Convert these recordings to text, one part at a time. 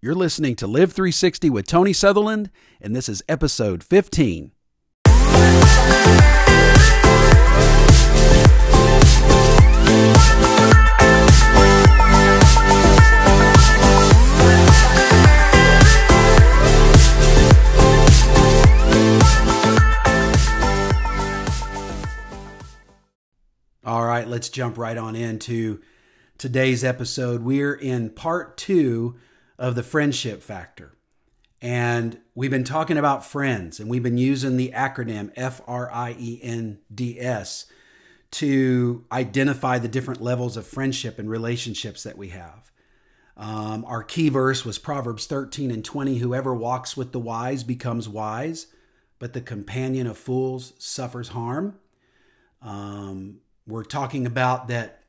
You're listening to Live 360 with Tony Sutherland, and this is episode 15. All right, let's jump right on into today's episode. We're in part two of the friendship factor. And we've been talking about friends, and we've been using the acronym FRIENDS to identify the different levels of friendship and relationships that we have. Our key verse was Proverbs 13:20, whoever walks with the wise becomes wise, but the companion of fools suffers harm. We're talking about that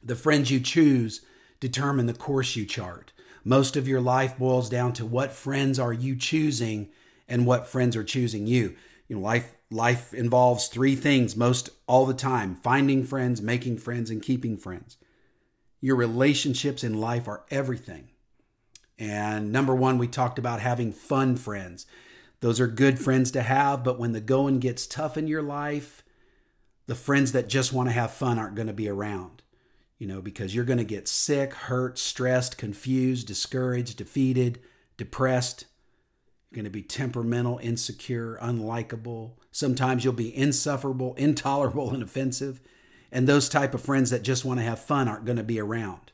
the friends you choose determine the course you chart. Most of your life boils down to what friends are you choosing and what friends are choosing you. You know, life involves three things most all the time: finding friends, making friends, and keeping friends. Your relationships in life are everything. And number one, we talked about having fun friends. Those are good friends to have, but when the going gets tough in your life, the friends that just want to have fun aren't going to be around. You know, because you're going to get sick, hurt, stressed, confused, discouraged, defeated, depressed. You're going to be temperamental, insecure, unlikable. Sometimes you'll be insufferable, intolerable, and offensive. And those type of friends that just want to have fun aren't going to be around.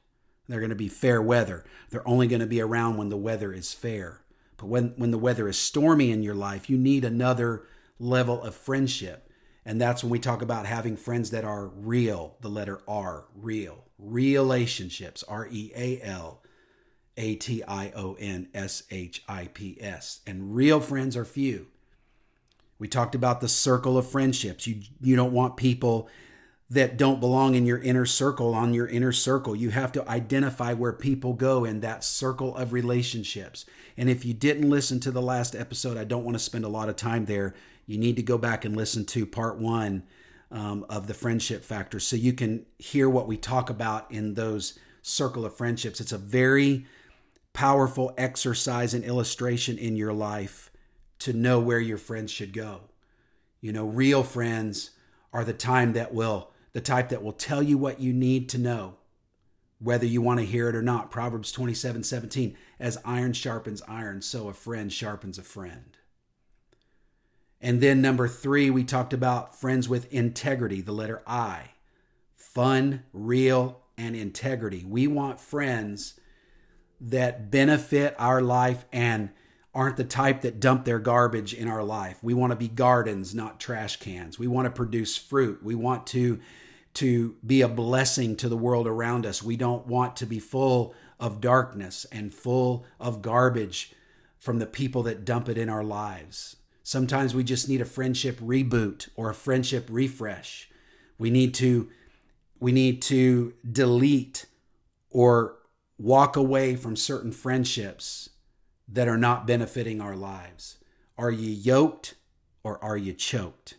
They're going to be fair weather. They're only going to be around when the weather is fair. But when the weather is stormy in your life, you need another level of friendship. And that's when we talk about having friends that are real, the letter R, real. Relationships, REALATIONSHIPS. And real friends are few. We talked about the circle of friendships. You don't want people that don't belong in your inner circle, on your inner circle. You have to identify where people go in that circle of relationships. And if you didn't listen to the last episode, I don't want to spend a lot of time there. You need to go back and listen to part one of the friendship factor so you can hear what we talk about in those circle of friendships. It's a very powerful exercise and illustration in your life to know where your friends should go. You know, real friends are the type that will tell you what you need to know, whether you want to hear it or not. Proverbs 27:17, as iron sharpens iron, so a friend sharpens a friend. And then number three, we talked about friends with integrity, the letter I. Fun, real, and integrity. We want friends that benefit our life and aren't the type that dump their garbage in our life. We want to be gardens, not trash cans. We want to produce fruit. We want to be a blessing to the world around us. We don't want to be full of darkness and full of garbage from the people that dump it in our lives. Sometimes we just need a friendship reboot or a friendship refresh. We need to delete or walk away from certain friendships that are not benefiting our lives. Are you yoked or are you choked?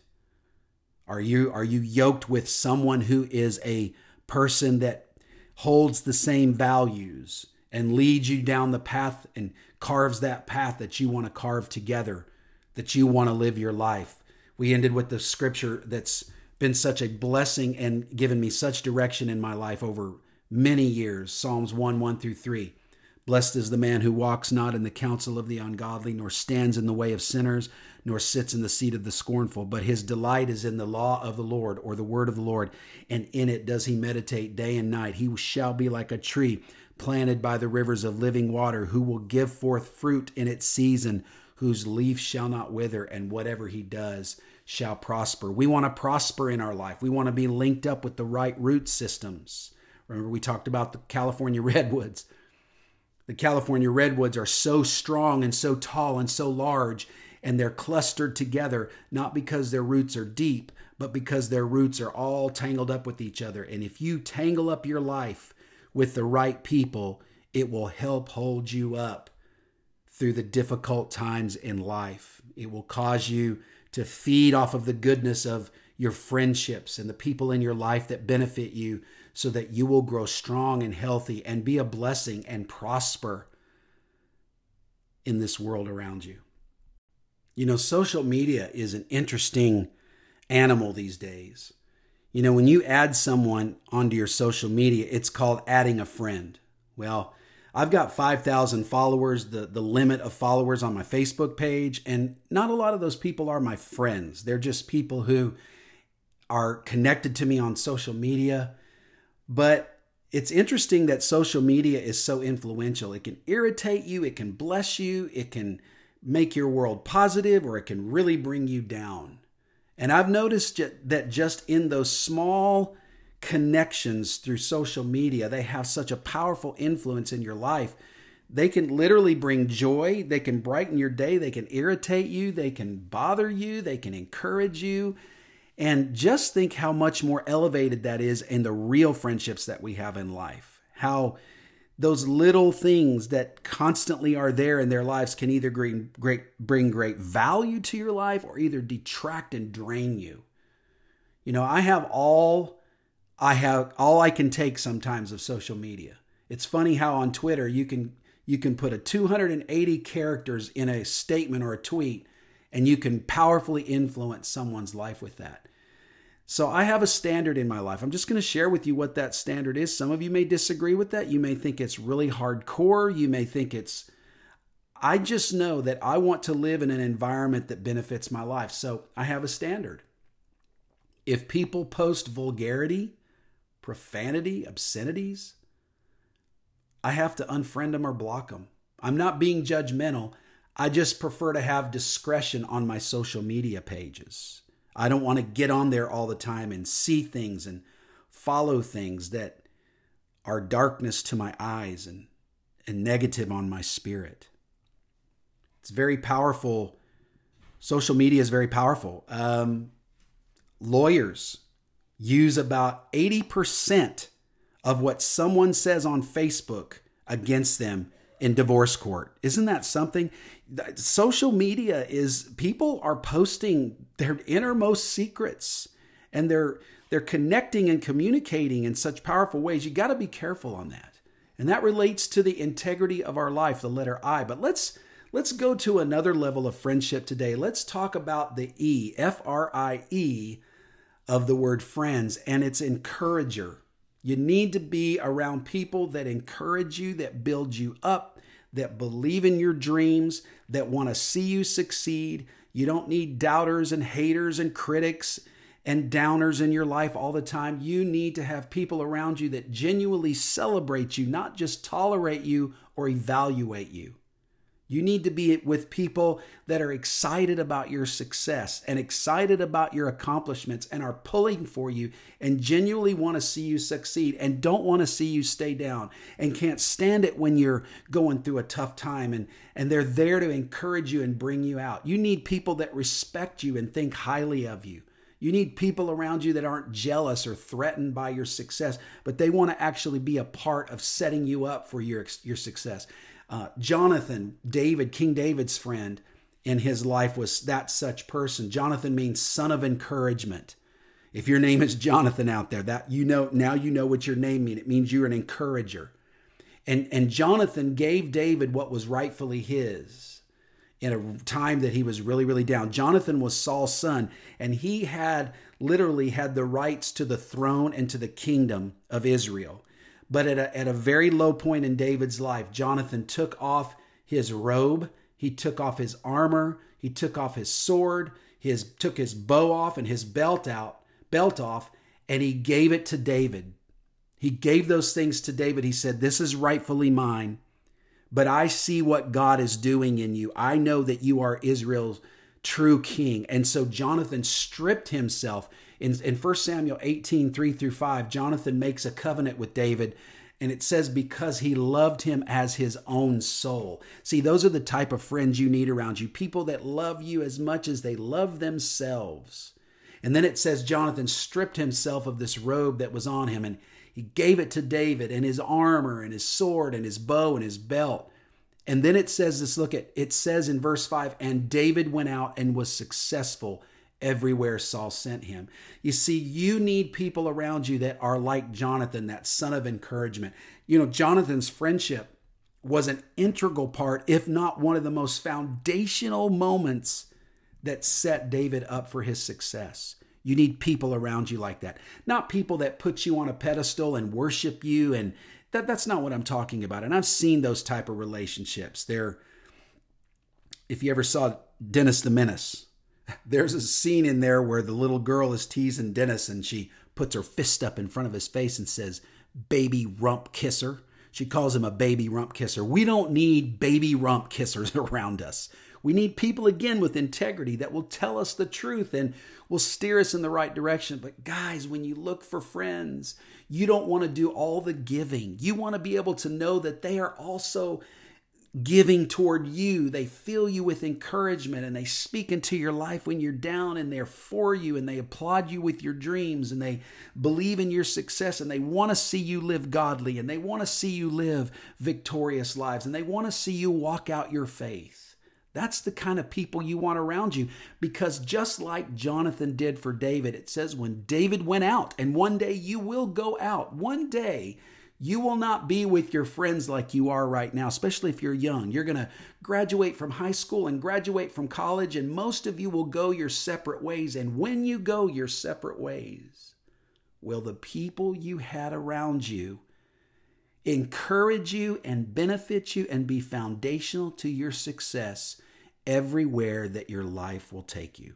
Are you yoked with someone who is a person that holds the same values and leads you down the path and carves that path that you want to carve together, that you want to live your life? We ended with the scripture that's been such a blessing and given me such direction in my life over many years, Psalms 1:1-3. Blessed is the man who walks not in the counsel of the ungodly, nor stands in the way of sinners, nor sits in the seat of the scornful, but his delight is in the law of the Lord, or the word of the Lord, and in it does he meditate day and night. He shall be like a tree planted by the rivers of living water, who will give forth fruit in its season, whose leaf shall not wither, and whatever he does shall prosper. We want to prosper in our life. We want to be linked up with the right root systems. Remember, we talked about the California redwoods. The California redwoods are so strong and so tall and so large, and they're clustered together, not because their roots are deep, but because their roots are all tangled up with each other. And if you tangle up your life with the right people, it will help hold you up through the difficult times in life. It will cause you to feed off of the goodness of your friendships and the people in your life that benefit you, so that you will grow strong and healthy and be a blessing and prosper. in this world around you. You know, social media is an interesting animal these days. You know, when you add someone onto your social media, it's called adding a friend. Well, I've got 5,000 followers, the limit of followers on my Facebook page, and not a lot of those people are my friends. They're just people who are connected to me on social media. But it's interesting that social media is so influential. It can irritate you, it can bless you, it can make your world positive, or it can really bring you down. And I've noticed that just in those small connections through social media, they have such a powerful influence in your life. They can literally bring joy. They can brighten your day. They can irritate you. They can bother you. They can encourage you. And just think how much more elevated that is in the real friendships that we have in life. How those little things that constantly are there in their lives can either bring great value to your life or either detract and drain you. You know, I have all I can take sometimes of social media. It's funny how on Twitter you can put a 280 characters in a statement or a tweet, and you can powerfully influence someone's life with that. So I have a standard in my life. I'm just going to share with you what that standard is. Some of you may disagree with that. You may think it's really hardcore. You may think it's... I just know that I want to live in an environment that benefits my life. So I have a standard. If people post vulgarity, profanity, obscenities, I have to unfriend them or block them. I'm not being judgmental. I just prefer to have discretion on my social media pages. I don't want to get on there all the time and see things and follow things that are darkness to my eyes and negative on my spirit. It's very powerful. Social media is very powerful. Lawyers use about 80% of what someone says on Facebook against them in divorce court. Isn't that something? Social media is, people are posting their innermost secrets, and they're connecting and communicating in such powerful ways. You got to be careful on that. And that relates to the integrity of our life, the letter I. But let's go to another level of friendship today. Let's talk about the E, F-R-I-E, of the word friends, and it's encourager. You need to be around people that encourage you, that build you up, that believe in your dreams, that want to see you succeed. You don't need doubters and haters and critics and downers in your life all the time. You need to have people around you that genuinely celebrate you, not just tolerate you or evaluate you. You need to be with people that are excited about your success and excited about your accomplishments and are pulling for you and genuinely want to see you succeed and don't want to see you stay down and can't stand it when you're going through a tough time, and they're there to encourage you and bring you out. You need people that respect you and think highly of you. You need people around you that aren't jealous or threatened by your success, but they want to actually be a part of setting you up for your success. Jonathan, King David's friend in his life, was that such person. Jonathan means son of encouragement. If your name is Jonathan out there, that you know what your name means. It means you're an encourager. And Jonathan gave David what was rightfully his in a time that he was really, really down. Jonathan was Saul's son, and he literally had the rights to the throne and to the kingdom of Israel. But at a very low point in David's life, Jonathan took off his robe, he took off his armor, he took off his sword, took his bow off and his belt off, and he gave it to David. He gave those things to David. He said, "This is rightfully mine, but I see what God is doing in you. I know that you are Israel's true king." And so Jonathan stripped himself. In 1 Samuel 18, 3 through 5, Jonathan makes a covenant with David, and it says because he loved him as his own soul. See, those are the type of friends you need around you, people that love you as much as they love themselves. And then it says Jonathan stripped himself of this robe that was on him, and he gave it to David, and his armor, and his sword, and his bow, and his belt. And then it says this, it says in verse 5, and David went out and was successful everywhere Saul sent him. You see, you need people around you that are like Jonathan, that son of encouragement. You know, Jonathan's friendship was an integral part, if not one of the most foundational moments that set David up for his success. You need people around you like that. Not people that put you on a pedestal and worship you. And that's not what I'm talking about. And I've seen those type of relationships. If you ever saw Dennis the Menace, there's a scene in there where the little girl is teasing Dennis and she puts her fist up in front of his face and says, "Baby rump kisser." She calls him a baby rump kisser. We don't need baby rump kissers around us. We need people, again, with integrity that will tell us the truth and will steer us in the right direction. But guys, when you look for friends, you don't want to do all the giving. You want to be able to know that they are also giving toward you. They fill you with encouragement and they speak into your life when you're down, and they're for you and they applaud you with your dreams and they believe in your success and they want to see you live godly and they want to see you live victorious lives and they want to see you walk out your faith. That's the kind of people you want around you, because just like Jonathan did for David, it says when David went out, and one day you will go out, one day you will not be with your friends like you are right now, especially if you're young. You're going to graduate from high school and graduate from college, and most of you will go your separate ways. And when you go your separate ways, will the people you had around you encourage you and benefit you and be foundational to your success everywhere that your life will take you?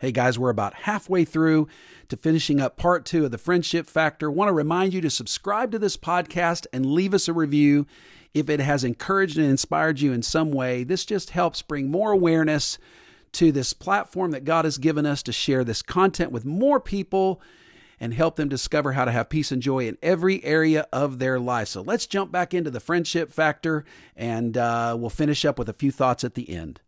Hey guys, we're about halfway through to finishing up part 2 of the Friendship Factor. Want to remind you to subscribe to this podcast and leave us a review if it has encouraged and inspired you in some way. This just helps bring more awareness to this platform that God has given us to share this content with more people and help them discover how to have peace and joy in every area of their life. So let's jump back into the Friendship Factor, and we'll finish up with a few thoughts at the end.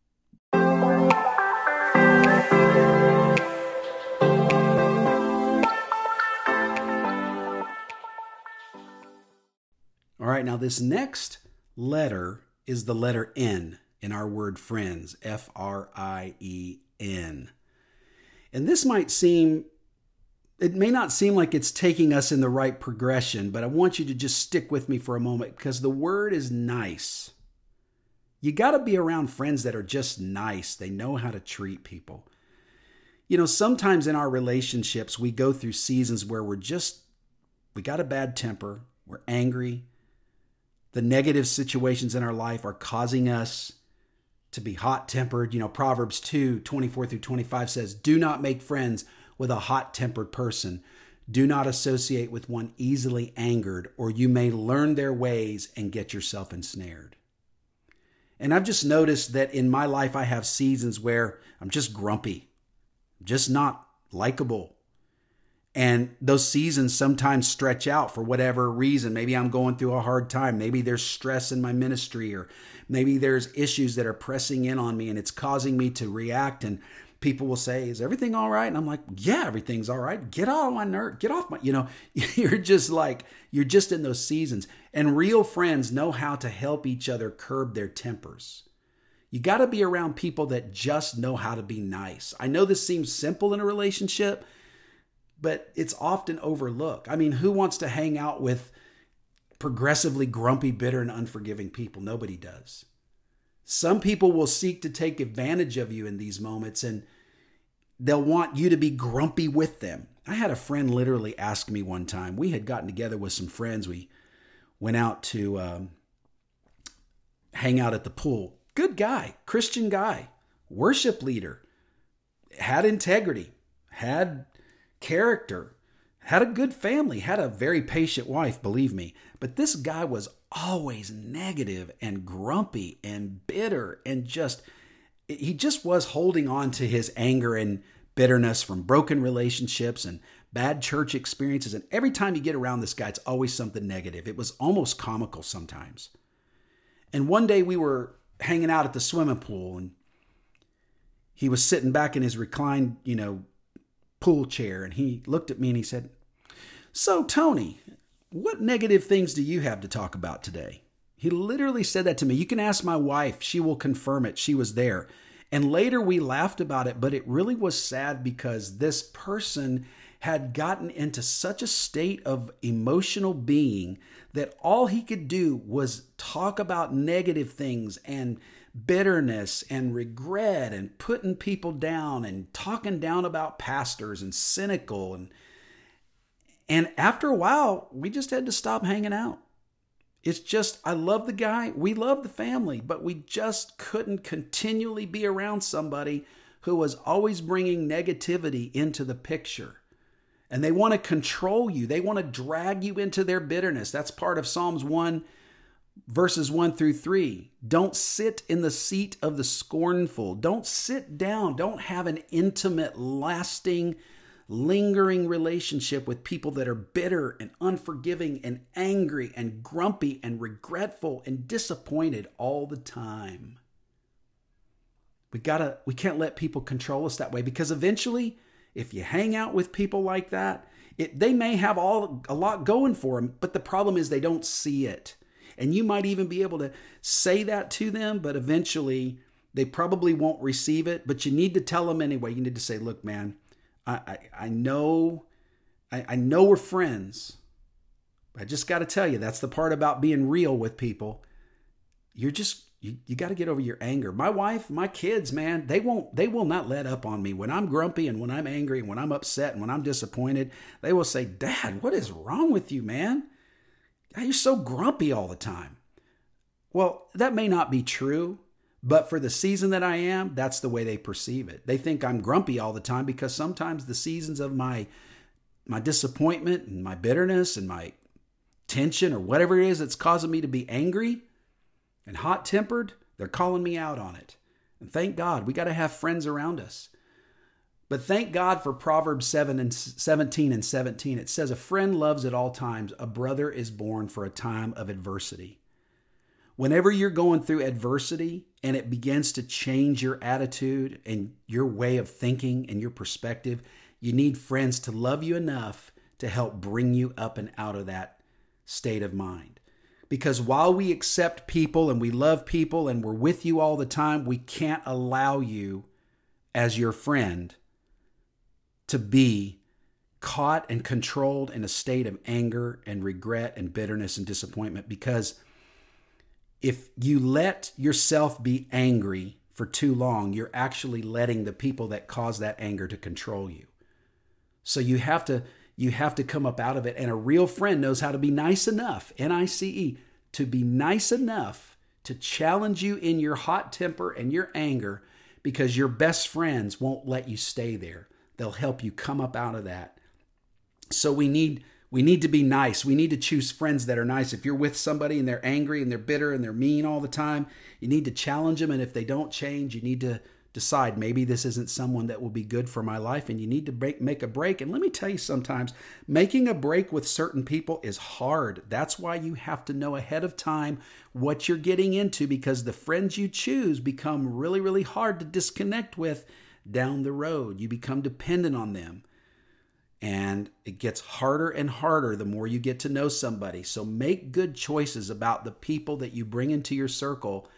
All right, now this next letter is the letter N in our word friends, F-R-I-E-N. And this might seem... it may not seem like it's taking us in the right progression, but I want you to just stick with me for a moment, because the word is nice. You got to be around friends that are just nice. They know how to treat people. You know, sometimes in our relationships, we go through seasons where we got a bad temper, we're angry. The negative situations in our life are causing us to be hot-tempered. You know, Proverbs 2:24-25 says, "Do not make friends with a hot-tempered person. Do not associate with one easily angered, or you may learn their ways and get yourself ensnared." And I've just noticed that in my life, I have seasons where I'm just grumpy, just not likable. And those seasons sometimes stretch out for whatever reason. Maybe I'm going through a hard time. Maybe there's stress in my ministry, or maybe there's issues that are pressing in on me and it's causing me to react. And people will say, "Is everything all right?" And I'm like, "Yeah, everything's all right. Get off my nerve. Get off my," you know, you're just in those seasons. And real friends know how to help each other curb their tempers. You got to be around people that just know how to be nice. I know this seems simple in a relationship, but it's often overlooked. I mean, who wants to hang out with progressively grumpy, bitter, and unforgiving people? Nobody does. Some people will seek to take advantage of you in these moments, and they'll want you to be grumpy with them. I had a friend literally ask me one time. We had gotten together with some friends. We went out to hang out at the pool. Good guy, Christian guy, worship leader, had integrity, had character, had a good family, had a very patient wife, believe me. But this guy was always negative and grumpy and bitter, and he was holding on to his anger and bitterness from broken relationships and bad church experiences. And every time you get around this guy, it's always something negative. It was almost comical sometimes. And one day we were hanging out at the swimming pool, and he was sitting back in his reclined, pool chair. And he looked at me and he said, "So Tony, what negative things do you have to talk about today?" He literally said that to me. You can ask my wife. She will confirm it. She was there. And later we laughed about it, but it really was sad, because this person had gotten into such a state of emotional being that all he could do was talk about negative things and bitterness and regret and putting people down and talking down about pastors and cynical. And after a while, we just had to stop hanging out. It's just, I love the guy, we love the family, but we just couldn't continually be around somebody who was always bringing negativity into the picture. And they want to control you. They want to drag you into their bitterness. That's part of Psalms 1, verses 1 through 3. Don't sit in the seat of the scornful. Don't sit down. Don't have an intimate, lasting, lingering relationship with people that are bitter and unforgiving and angry and grumpy and regretful and disappointed all the time. We can't let people control us that way, because eventually, if you hang out with people like that, they may have a lot going for them, but the problem is they don't see it. And you might even be able to say that to them, but eventually they probably won't receive it. But you need to tell them anyway. You need to say, look, man, I know we're friends. But I just got to tell you, that's the part about being real with people. You got to get over your anger. My wife, my kids, man, they will not let up on me. When I'm grumpy and when I'm angry and when I'm upset and when I'm disappointed, they will say, Dad, what is wrong with you, man? You're so grumpy all the time. Well, that may not be true, but for the season that I am, that's the way they perceive it. They think I'm grumpy all the time because sometimes the seasons of my disappointment and my bitterness and my tension or whatever it is that's causing me to be angry and hot-tempered, they're calling me out on it. And thank God, we got to have friends around us. But thank God for Proverbs 17 and 17. It says, a friend loves at all times. A brother is born for a time of adversity. Whenever you're going through adversity and it begins to change your attitude and your way of thinking and your perspective, you need friends to love you enough to help bring you up and out of that state of mind. Because while we accept people and we love people and we're with you all the time, we can't allow you as your friend to be caught and controlled in a state of anger and regret and bitterness and disappointment. Because if you let yourself be angry for too long, you're actually letting the people that cause that anger to control you. So you have to come up out of it. And a real friend knows how to be nice enough, N-I-C-E, to be nice enough to challenge you in your hot temper and your anger, because your best friends won't let you stay there. They'll help you come up out of that. So we need to be nice. We need to choose friends that are nice. If you're with somebody and they're angry and they're bitter and they're mean all the time, you need to challenge them. And if they don't change, you need to decide, maybe this isn't someone that will be good for my life, and you need to make a break. And let me tell you, sometimes making a break with certain people is hard. That's why you have to know ahead of time what you're getting into, because the friends you choose become really, really hard to disconnect with down the road. You become dependent on them, and it gets harder and harder the more you get to know somebody. So make good choices about the people that you bring into your circle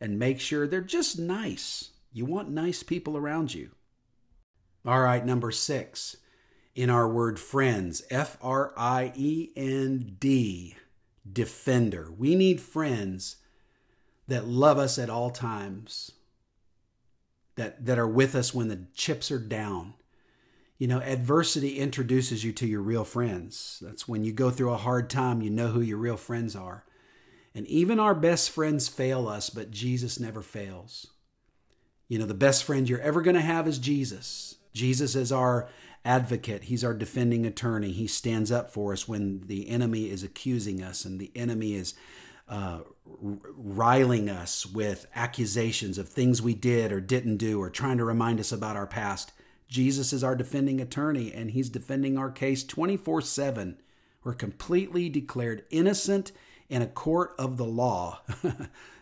and make sure they're just nice. You want nice people around you. All right, number 6, in our word friends, F-R-I-E-N-D, defender. We need friends that love us at all times, that are with us when the chips are down. You know, adversity introduces you to your real friends. That's when you go through a hard time, you know who your real friends are. And even our best friends fail us, but Jesus never fails. You know, the best friend you're ever going to have is Jesus. Jesus is our advocate. He's our defending attorney. He stands up for us when the enemy is accusing us and the enemy is riling us with accusations of things we did or didn't do or trying to remind us about our past. Jesus is our defending attorney, and he's defending our case 24/7. We're completely declared innocent in a court of the law,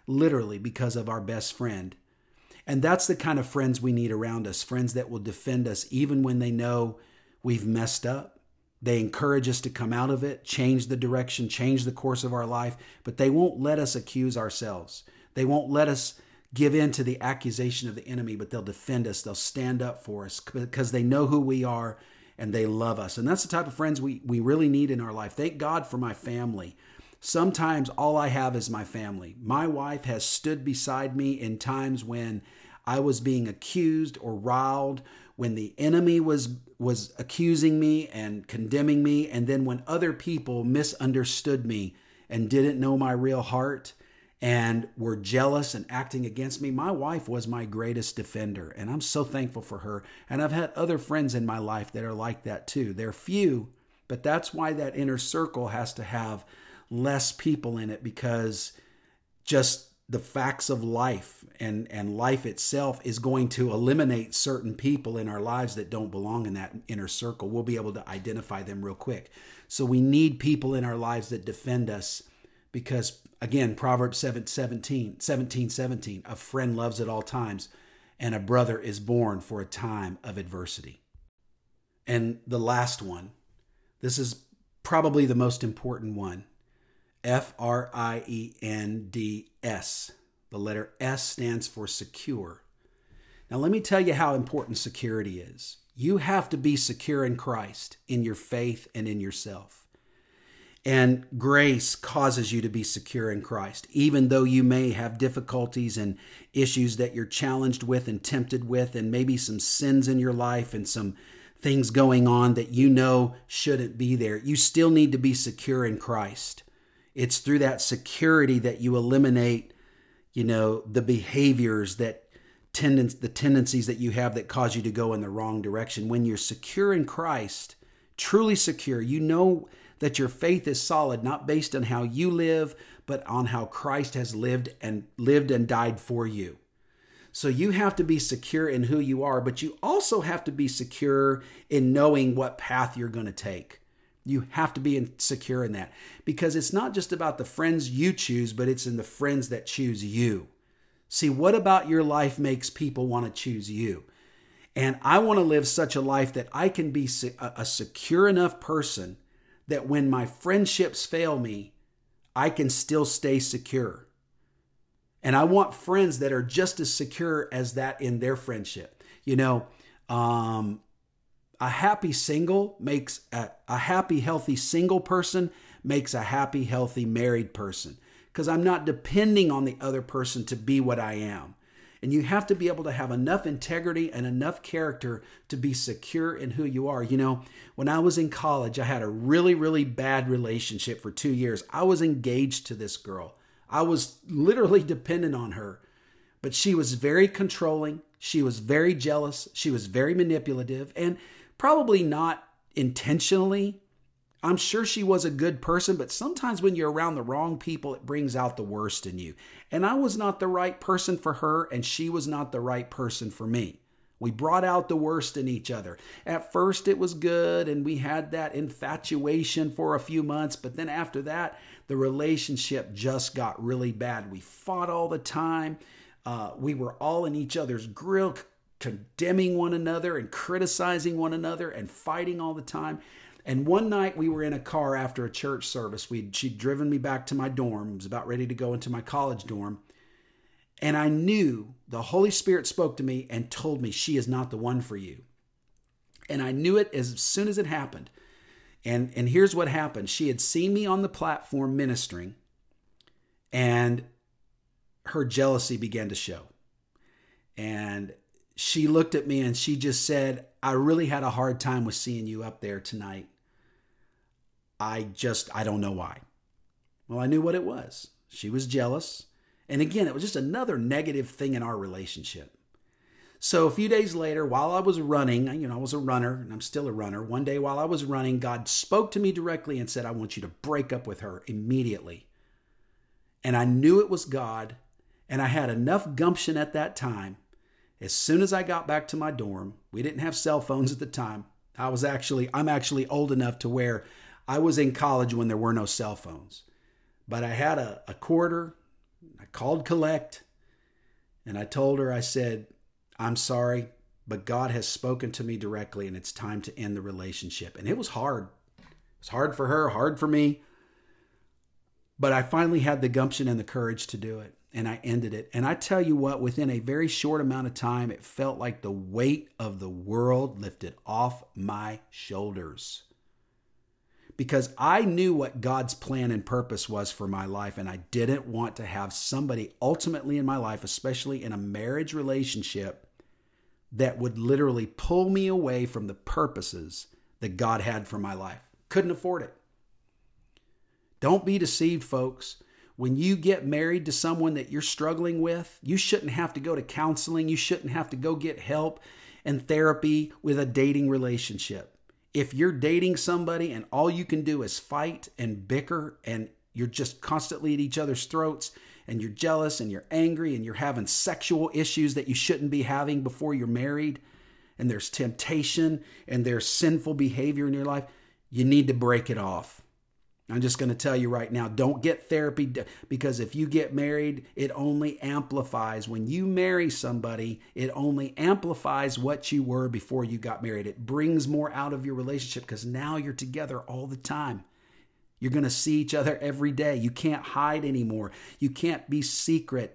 literally, because of our best friend. And that's the kind of friends we need around us, friends that will defend us even when they know we've messed up. They encourage us to come out of it, change the direction, change the course of our life, but they won't let us accuse ourselves. They won't let us give in to the accusation of the enemy, but they'll defend us. They'll stand up for us because they know who we are and they love us. And that's the type of friends we really need in our life. Thank God for my family. Sometimes all I have is my family. My wife has stood beside me in times when I was being accused or riled, when the enemy was accusing me and condemning me, and then when other people misunderstood me and didn't know my real heart and were jealous and acting against me. My wife was my greatest defender, and I'm so thankful for her. And I've had other friends in my life that are like that too. They're few, but that's why that inner circle has to have less people in it, because just the facts of life and life itself is going to eliminate certain people in our lives that don't belong in that inner circle. We'll be able to identify them real quick. So we need people in our lives that defend us, because again, Proverbs 17, a friend loves at all times, and a brother is born for a time of adversity. And the last one, this is probably the most important one, F-R-I-E-N-D-S. The letter S stands for secure. Now let me tell you how important security is. You have to be secure in Christ, in your faith, and in yourself. And grace causes you to be secure in Christ, even though you may have difficulties and issues that you're challenged with and tempted with, and maybe some sins in your life and some things going on that you know shouldn't be there. You still need to be secure in Christ. It's through that security that you eliminate, the behaviors the tendencies that you have that cause you to go in the wrong direction. When you're secure in Christ, truly secure, you know that your faith is solid, not based on how you live, but on how Christ has lived and died for you. So you have to be secure in who you are, but you also have to be secure in knowing what path you're going to take. You have to be secure in that, because it's not just about the friends you choose, but it's in the friends that choose you. See, what about your life makes people want to choose you? And I want to live such a life that I can be a secure enough person that when my friendships fail me, I can still stay secure. And I want friends that are just as secure as that in their friendship. A happy, healthy single person makes a happy, healthy married person, because I'm not depending on the other person to be what I am. And you have to be able to have enough integrity and enough character to be secure in who you are. When I was in college, I had a really, really bad relationship for 2 years. I was engaged to this girl. I was literally dependent on her, but she was very controlling. She was very jealous. She was very manipulative, and probably not intentionally. I'm sure she was a good person, but sometimes when you're around the wrong people, it brings out the worst in you. And I was not the right person for her, and she was not the right person for me. We brought out the worst in each other. At first, it was good, and we had that infatuation for a few months, but then after that, the relationship just got really bad. We fought all the time. We were all in each other's grill, condemning one another and criticizing one another and fighting all the time. And one night we were in a car after a church service. She'd driven me back to my dorm, was about ready to go into my college dorm. And I knew the Holy Spirit spoke to me and told me, she is not the one for you. And I knew it as soon as it happened. And here's what happened. She had seen me on the platform ministering, and her jealousy began to show. And she looked at me and she just said, I really had a hard time with seeing you up there tonight. I don't know why. Well, I knew what it was. She was jealous. And again, it was just another negative thing in our relationship. So a few days later, while I was running, I was a runner and I'm still a runner. One day while I was running, God spoke to me directly and said, I want you to break up with her immediately. And I knew it was God. And I had enough gumption at that time. As soon as I got back to my dorm, we didn't have cell phones at the time. I'm actually old enough to where I was in college when there were no cell phones. But I had a quarter, I called collect, and I told her, I said, I'm sorry, but God has spoken to me directly and it's time to end the relationship. And it was hard. It was hard for her, hard for me. But I finally had the gumption and the courage to do it. and I ended it. And I tell you what, within a very short amount of time, it felt like the weight of the world lifted off my shoulders, because I knew what God's plan and purpose was for my life, and I didn't want to have somebody ultimately in my life, especially in a marriage relationship, that would literally pull me away from the purposes that God had for my life. Couldn't afford it. Don't be deceived, folks. When you get married to someone that you're struggling with, you shouldn't have to go to counseling. You shouldn't have to go get help and therapy with a dating relationship. If you're dating somebody and all you can do is fight and bicker, and you're just constantly at each other's throats, and you're jealous and you're angry and you're having sexual issues that you shouldn't be having before you're married, and there's temptation and there's sinful behavior in your life, you need to break it off. I'm just going to tell you right now, don't get therapy, because if you get married, it only amplifies. When you marry somebody, it only amplifies what you were before you got married. It brings more out of your relationship because now you're together all the time. You're going to see each other every day. You can't hide anymore. You can't be secret.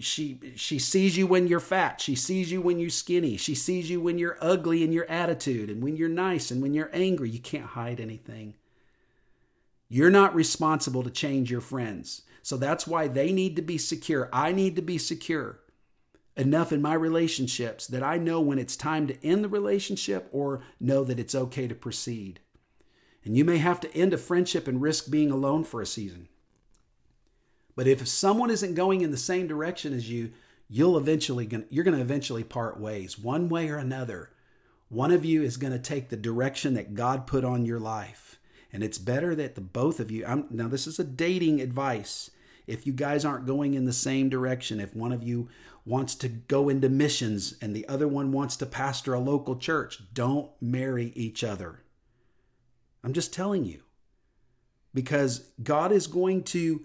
She sees you when you're fat. She sees you when you're skinny. She sees you when you're ugly and your attitude, and when you're nice and when you're angry. You can't hide anything. You're not responsible to change your friends. So that's why they need to be secure. I need to be secure enough in my relationships that I know when it's time to end the relationship or know that it's okay to proceed. And you may have to end a friendship and risk being alone for a season. But if someone isn't going in the same direction as you, you're going to eventually part ways, one way or another. One of you is going to take the direction that God put on your life. And it's better that the both of you, now this is a dating advice. If you guys aren't going in the same direction, if one of you wants to go into missions and the other one wants to pastor a local church, don't marry each other. I'm just telling you, because God is going to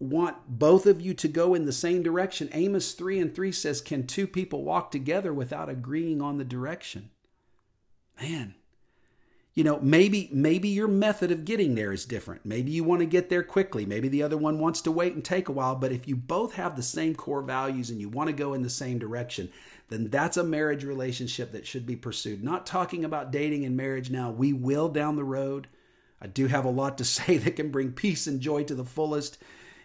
want both of you to go in the same direction. Amos 3:3 says, "Can two people walk together without agreeing on the direction?" Man, you know, maybe your method of getting there is different. Maybe you want to get there quickly. Maybe the other one wants to wait and take a while. But if you both have the same core values and you want to go in the same direction, then that's a marriage relationship that should be pursued. Not talking about dating and marriage now. We will down the road. I do have a lot to say that can bring peace and joy to the fullest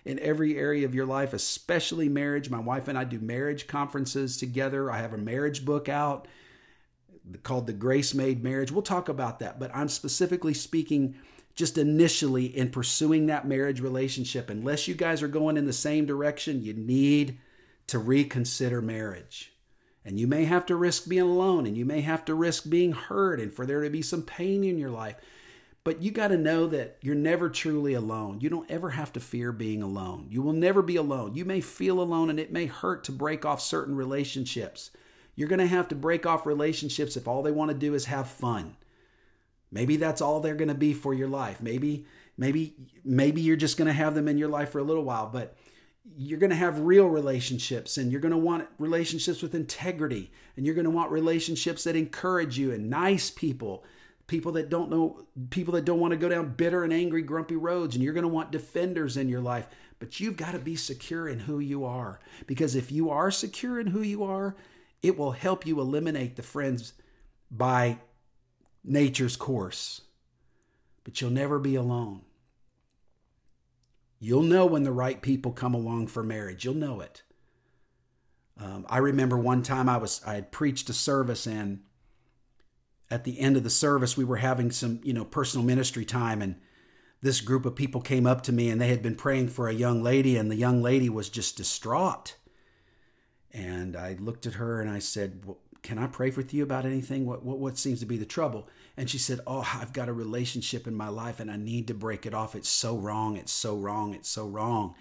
in every area of your life, especially marriage. My wife and I do marriage conferences together. I have a marriage book out called The Grace Made Marriage. We'll talk about that, but I'm specifically speaking just initially in pursuing that marriage relationship. Unless you guys are going in the same direction, you need to reconsider marriage. And you may have to risk being alone, and you may have to risk being hurt, and for there to be some pain in your life. But you got to know that you're never truly alone. You don't ever have to fear being alone. You will never be alone. You may feel alone, and it may hurt to break off certain relationships. You're going to have to break off relationships if all they want to do is have fun. Maybe that's all they're going to be for your life. Maybe you're just going to have them in your life for a little while, but you're going to have real relationships, and you're going to want relationships with integrity, and you're going to want relationships that encourage you, and nice people, people that don't want to go down bitter and angry, grumpy roads. And you're going to want defenders in your life, but you've got to be secure in who you are, because if you are secure in who you are, it will help you eliminate the friends by nature's course, but you'll never be alone. You'll know when the right people come along for marriage. You'll know it. I remember one time I had preached a service, and at the end of the service, we were having some, personal ministry time. And this group of people came up to me, and they had been praying for a young lady, and the young lady was just distraught. And I looked at her and I said, well, can I pray with you about anything? What seems to be the trouble? And she said, oh, I've got a relationship in my life and I need to break it off. It's so wrong. It's so wrong. It's so wrong.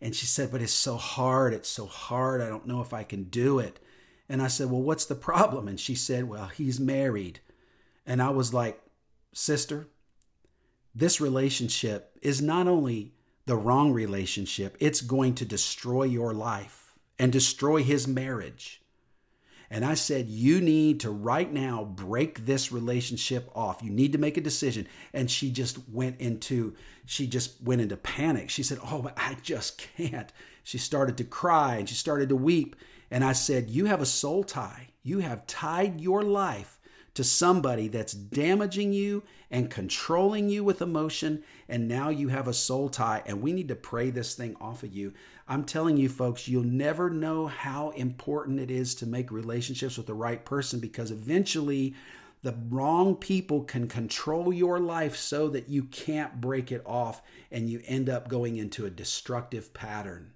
And she said, but it's so hard. It's so hard. I don't know if I can do it. And I said, well, what's the problem? And she said, well, he's married. And I was like, sister, this relationship is not only the wrong relationship, it's going to destroy your life and destroy his marriage. And I said, you need to right now break this relationship off. You need to make a decision. And she just went into panic. She said, oh, but I just can't. She started to cry and she started to weep. And I said, you have a soul tie. You have tied your life to somebody that's damaging you and controlling you with emotion, and now you have a soul tie, and we need to pray this thing off of you. I'm telling you, folks, you'll never know how important it is to make relationships with the right person, because eventually the wrong people can control your life so that you can't break it off, and you end up going into a destructive pattern.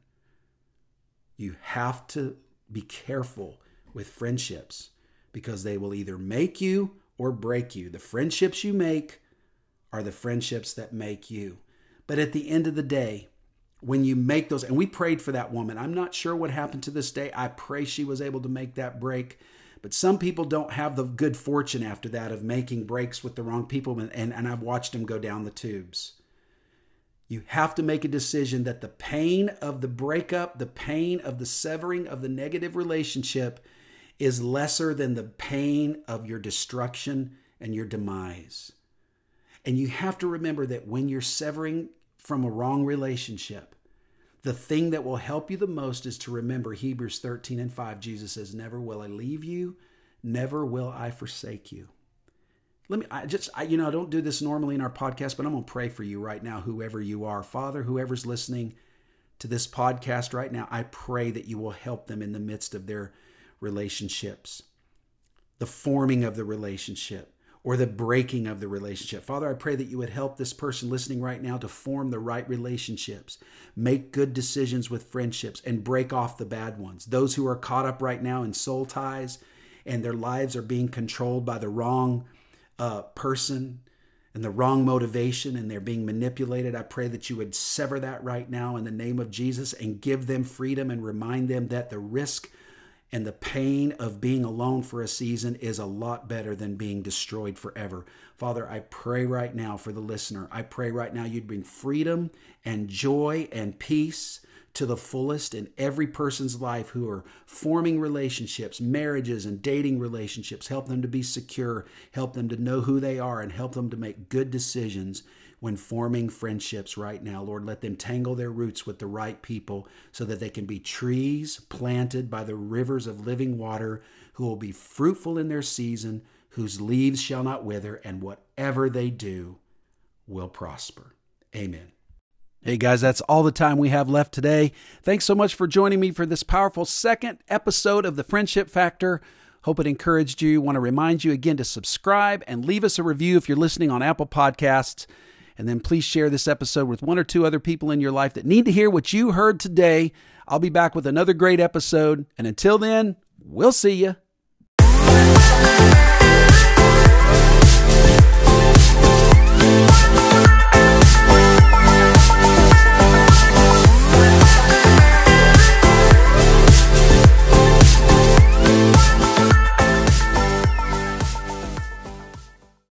You have to be careful with friendships, because they will either make you or break you. The friendships you make are the friendships that make you. But at the end of the day, when you make those, and we prayed for that woman. I'm not sure what happened to this day. I pray she was able to make that break. But some people don't have the good fortune after that of making breaks with the wrong people, and I've watched them go down the tubes. You have to make a decision that the pain of the breakup, the pain of the severing of the negative relationship is lesser than the pain of your destruction and your demise. And you have to remember that when you're severing from a wrong relationship, the thing that will help you the most is to remember Hebrews 13:5. Jesus says, never will I leave you, never will I forsake you. I don't do this normally in our podcast, but I'm going to pray for you right now, whoever you are. Father, whoever's listening to this podcast right now, I pray that you will help them in the midst of their relationships, the forming of the relationship or the breaking of the relationship. Father, I pray that you would help this person listening right now to form the right relationships, make good decisions with friendships, and break off the bad ones. Those who are caught up right now in soul ties and their lives are being controlled by the wrong person and the wrong motivation, and they're being manipulated. I pray that you would sever that right now in the name of Jesus and give them freedom and remind them that the risk and the pain of being alone for a season is a lot better than being destroyed forever. Father, I pray right now for the listener. I pray right now you'd bring freedom and joy and peace to the fullest in every person's life who are forming relationships, marriages, and dating relationships. Help them to be secure. Help them to know who they are, and help them to make good decisions when forming friendships right now. Lord, let them tangle their roots with the right people so that they can be trees planted by the rivers of living water, who will be fruitful in their season, whose leaves shall not wither, and whatever they do will prosper. Amen. Hey guys, that's all the time we have left today. Thanks so much for joining me for this powerful second episode of The Friendship Factor. Hope it encouraged you. Want to remind you again to subscribe and leave us a review if you're listening on Apple Podcasts. And then please share this episode with one or two other people in your life that need to hear what you heard today. I'll be back with another great episode. And until then, we'll see you.